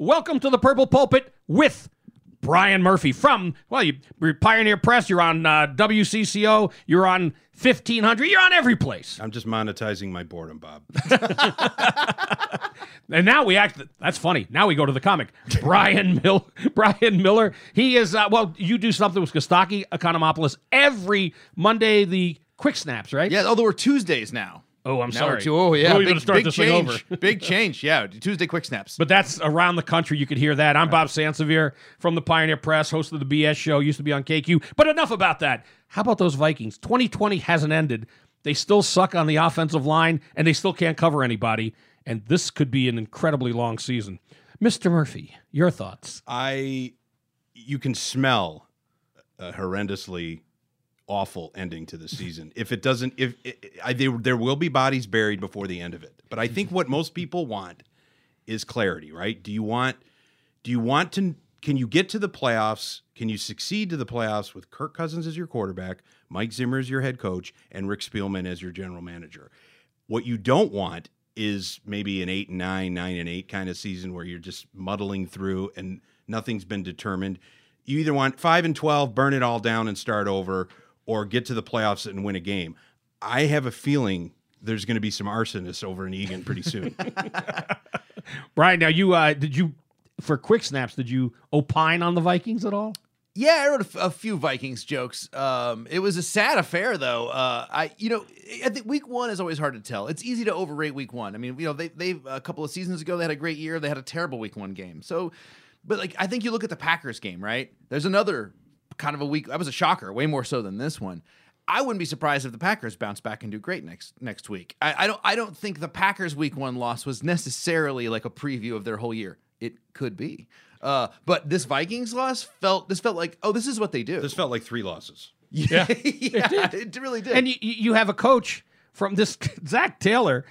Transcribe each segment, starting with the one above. Welcome to the Purple Pulpit with Brian Murphy from, well, you're Pioneer Press, you're on WCCO, you're on 1500, you're on every place. I'm just monetizing my boredom, Bob. And now we actually, that's funny, now we go to the comic. Bryan Miller, he is, well, you do something with Costaki Economopoulos every Monday, the Quick Snaps, right? Yeah, although we're Tuesdays now. Oh, I'm now sorry. Oh, yeah. We're going to start this change. Thing over. Big change, yeah. Tuesday Quick Snaps. But that's around the country. You could hear that. I'm Bob Sansevere from the Pioneer Press, host of the BS Show, used to be on KQ. But enough about that. How about those Vikings? 2020 hasn't ended. They still suck on the offensive line, and they still can't cover anybody. And this could be an incredibly long season. Mr. Murphy, your thoughts? You can smell a horrendously awful ending to the season. If it doesn't, there will be bodies buried before the end of it. But I think what most people want is clarity, right? Do you want to? Can you get to the playoffs? Can you succeed to the playoffs with Kirk Cousins as your quarterback, Mike Zimmer as your head coach, and Rick Spielman as your general manager? What you don't want is maybe an 8-9, 9-8 kind of season where you're just muddling through and nothing's been determined. You either want 5-12, burn it all down and start over, or get to the playoffs and win a game. I have a feeling there's going to be some arsonists over in Eagan pretty soon. Brian, now you for Quick Snaps, did you opine on the Vikings at all? Yeah, I wrote a few Vikings jokes. It was a sad affair, though. I think week one is always hard to tell. It's easy to overrate week one. I mean, you know, they a couple of seasons ago they had a great year. They had a terrible week one game. So, but like I think you look at the Packers game, right? There's another kind of a week. That was a shocker, way more so than this one. I wouldn't be surprised if the Packers bounce back and do great next week. I don't think the Packers week one loss was necessarily like a preview of their whole year. It could be, but this Vikings loss felt like, oh, this is what they do. This felt like three losses. Yeah, it really did. And you have a coach from this Zach Taylor.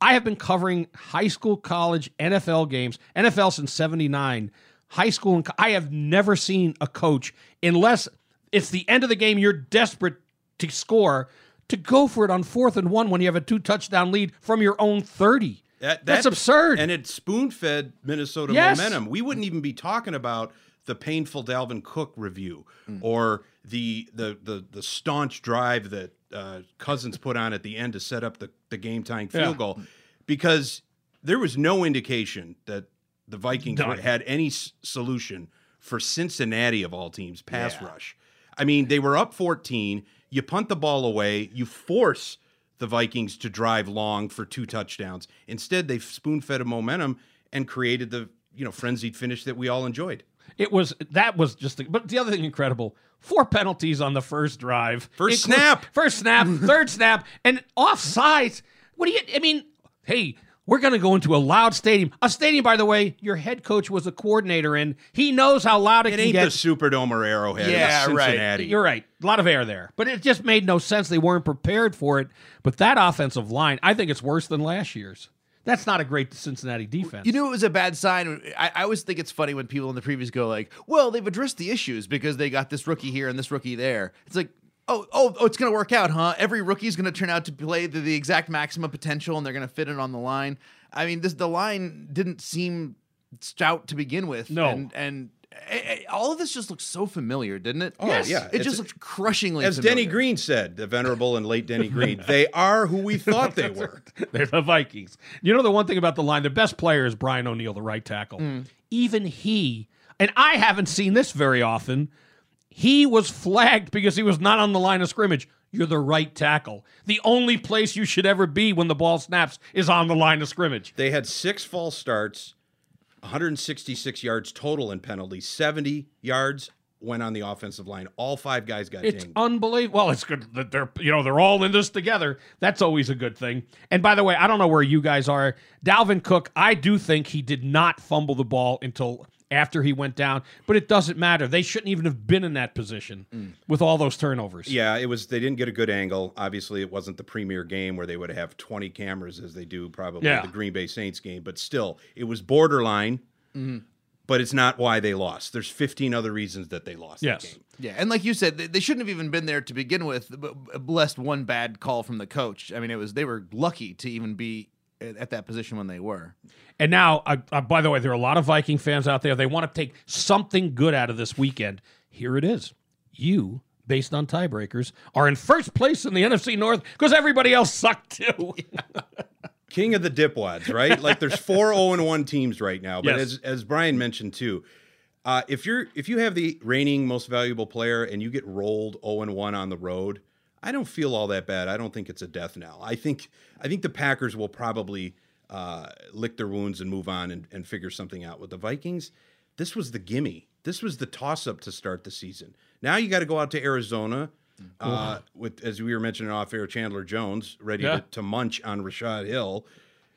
I have been covering high school, college, NFL games, NFL since '79. High school, and I have never seen a coach, unless it's the end of the game, you're desperate to score, to go for it on 4th and 1 when you have a 2-touchdown lead from your own 30. That's absurd. And it spoon-fed Minnesota momentum. We wouldn't even be talking about the painful Dalvin Cook review or the staunch drive that Cousins put on at the end to set up the game-tying field goal, because there was no indication that the Vikings had any solution for Cincinnati, of all teams, pass rush. I mean, they were up 14. You punt the ball away. You force the Vikings to drive long for 2 touchdowns. Instead, they spoon-fed a momentum and created the frenzied finish that we all enjoyed. But the other thing incredible, 4 penalties on the first drive. First snap, third snap, and offsides. What do you, I mean, hey, we're going to go into a loud stadium. A stadium, by the way, your head coach was a coordinator in. He knows how loud it can get. It ain't the Superdome or Arrowhead. Yeah, Cincinnati. Right. You're right. A lot of air there. But it just made no sense. They weren't prepared for it. But that offensive line, I think it's worse than last year's. That's not a great Cincinnati defense. You knew it was a bad sign. I always think it's funny when people in the previews go like, well, they've addressed the issues because they got this rookie here and this rookie there. It's like, Oh, it's going to work out, huh? Every rookie is going to turn out to play the exact maximum potential, and they're going to fit it on the line. I mean, the line didn't seem stout to begin with. No. And all of this just looks so familiar, didn't it? Oh, yes. Yeah. It just looks crushingly familiar. As Denny Green said, the venerable and late Denny Green, they are who we thought they were. They're the Vikings. You know the one thing about the line, the best player is Brian O'Neill, the right tackle. Even he, and I haven't seen this very often, he was flagged because he was not on the line of scrimmage. You're the right tackle. The only place you should ever be when the ball snaps is on the line of scrimmage. They had 6 false starts, 166 yards total in penalties, 70 yards went on the offensive line. All 5 guys got dinged. It's unbelievable. Well, it's good that they're all in this together. That's always a good thing. And by the way, I don't know where you guys are. Dalvin Cook, I do think he did not fumble the ball until after he went down, but it doesn't matter. They shouldn't even have been in that position with all those turnovers. Yeah, it was. They didn't get a good angle. Obviously, it wasn't the premier game where they would have 20 cameras as they do probably the Green Bay Saints game, but still, it was borderline, but it's not why they lost. There's 15 other reasons that they lost that game. Yeah, and like you said, they shouldn't have even been there to begin with, lest one bad call from the coach. I mean, they were lucky to even be at that position when they were. And now, by the way, there are a lot of Viking fans out there. They want to take something good out of this weekend. Here it is. You, based on tiebreakers, are in first place in the NFC North because everybody else sucked too. King of the dipwads, right? Like, there's four 0-1 teams right now. But yes, as Brian mentioned too, if you have the reigning most valuable player and you get rolled 0-1 on the road, I don't feel all that bad. I don't think it's a death knell. I think the Packers will probably lick their wounds and move on and figure something out. With the Vikings, this was the gimme. This was the toss-up to start the season. Now you got to go out to Arizona with, as we were mentioning off air, Chandler Jones ready to munch on Rashad Hill.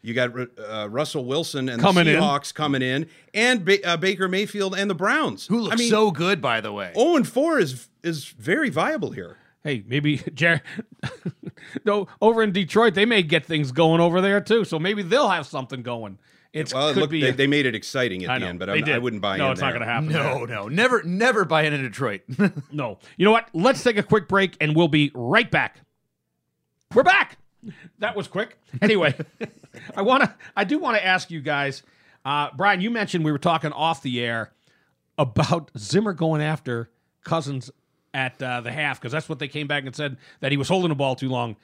You got Russell Wilson and the Seahawks coming in, and Baker Mayfield and the Browns, who look so good, by the way. 0-4 is very viable here. Hey, maybe no, over in Detroit, they may get things going over there too. So maybe they'll have something going. They made it exciting at the end, but I wouldn't buy in. No, it's not going to happen. No, never buy in Detroit. No. You know what? Let's take a quick break, and we'll be right back. We're back. That was quick. Anyway, I do want to ask you guys, Brian, you mentioned we were talking off the air about Zimmer going after Cousins at the half, because that's what they came back and said, that he was holding the ball too long.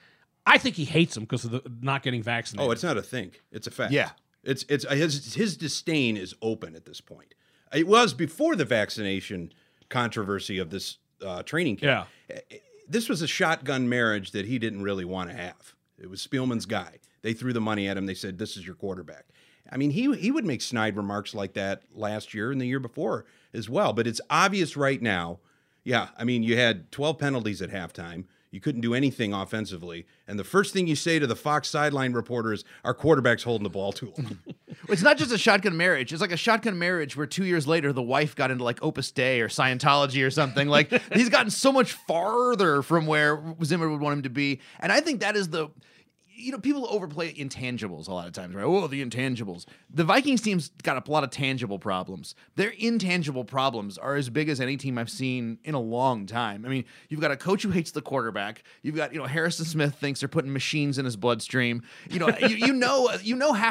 I think he hates him because of not getting vaccinated. Oh, it's not a think. It's a fact. Yeah. It's his disdain is open at this point. It was before the vaccination controversy of this training camp. Yeah. This was a shotgun marriage that he didn't really want to have. It was Spielman's guy. They threw the money at him. They said, this is your quarterback. I mean, he would make snide remarks like that last year and the year before as well. But it's obvious right now. Yeah, I mean, you had 12 penalties at halftime. You couldn't do anything offensively. And the first thing you say to the Fox sideline reporter is, our quarterback's holding the ball too long. It's not just a shotgun marriage. It's like a shotgun marriage where 2 years later, the wife got into like Opus Dei or Scientology or something. Like, he's gotten so much farther from where Zimmer would want him to be. And I think that is the... You know, people overplay intangibles a lot of times, right? Oh, the intangibles. The Vikings team's got a lot of tangible problems. Their intangible problems are as big as any team I've seen in a long time. I mean, you've got a coach who hates the quarterback. You've got, Harrison Smith thinks they're putting machines in his bloodstream. Half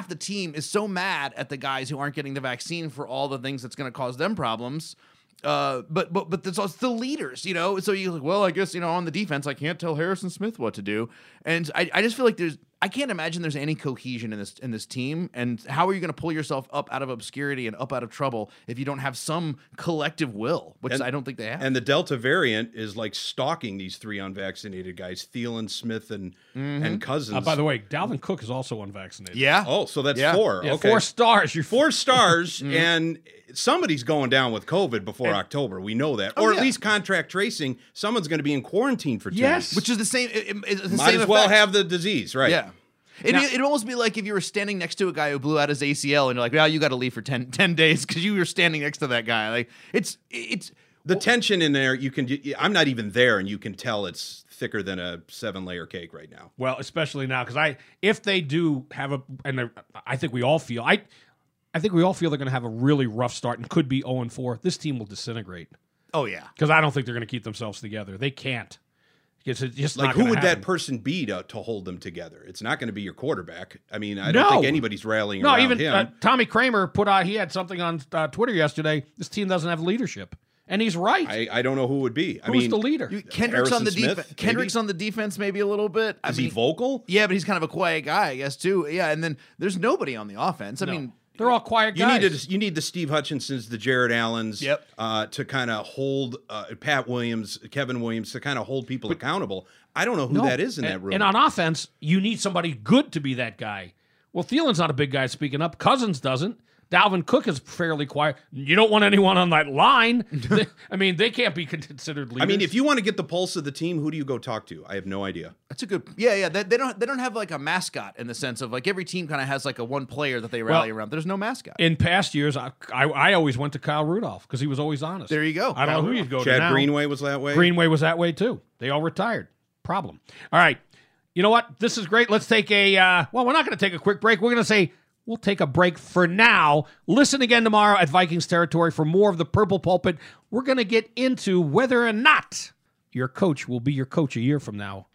the team is so mad at the guys who aren't getting the vaccine for all the things that's going to cause them problems. But it's the leaders, So you're like, well, I guess, on the defense, I can't tell Harrison Smith what to do. And I just feel like I can't imagine there's any cohesion in this team. And how are you going to pull yourself up out of obscurity and up out of trouble if you don't have some collective will, which I don't think they have. And the Delta variant is like stalking these three unvaccinated guys, Thielen, Smith, and Cousins. By the way, Dalvin Cook is also unvaccinated. Yeah. Oh, so that's four. Yeah, okay. 4 stars. You're 4 stars and... Somebody's going down with COVID before October. We know that. Or at least contact tracing. Someone's going to be in quarantine for 2 weeks. Yes. Which is the same. Might as well have the disease, right? Yeah. It'd almost be like if you were standing next to a guy who blew out his ACL and you're like, well, you got to leave for 10 days because you were standing next to that guy. Like, it's the tension in there. I'm not even there and you can tell it's thicker than a 7-layer cake right now. Well, especially now because if they do have I think we all feel, I think we all feel they're going to have a really rough start and could be 0-4. This team will disintegrate. Oh, yeah. Because I don't think they're going to keep themselves together. They can't. It's just like, who would that person be to hold them together? It's not going to be your quarterback. I mean, I don't think anybody's rallying around him. No, even Tommy Kramer he had something on Twitter yesterday. This team doesn't have leadership. And he's right. I don't know who would be. Who's the leader? Kendricks on the defense, maybe a little bit. Is he vocal? Yeah, but he's kind of a quiet guy, I guess, too. Yeah, and then there's nobody on the offense. I mean... They're all quiet guys. You need the Steve Hutchinsons, the Jared Allens, to kind of hold Pat Williams, Kevin Williams, to kind of hold people accountable. I don't know who that is in that room. And on offense, you need somebody good to be that guy. Well, Thielen's not a big guy speaking up. Cousins doesn't. Dalvin Cook is fairly quiet. You don't want anyone on that line. They can't be considered leaders. If you want to get the pulse of the team, who do you go talk to? I have no idea. That's a good... Yeah. They don't have like a mascot in the sense of like every team kind of has like a one player that they rally around. There's no mascot. In past years, I always went to Kyle Rudolph because he was always honest. There you go. I don't know who you'd go to now. Chad Greenway was that way. Greenway was that way too. They all retired. Problem. All right. You know what? This is great. Let's take a... we're not going to take a quick break. We're going to say... We'll take a break for now. Listen again tomorrow at Vikings Territory for more of the Purple Pulpit. We're going to get into whether or not your coach will be your coach a year from now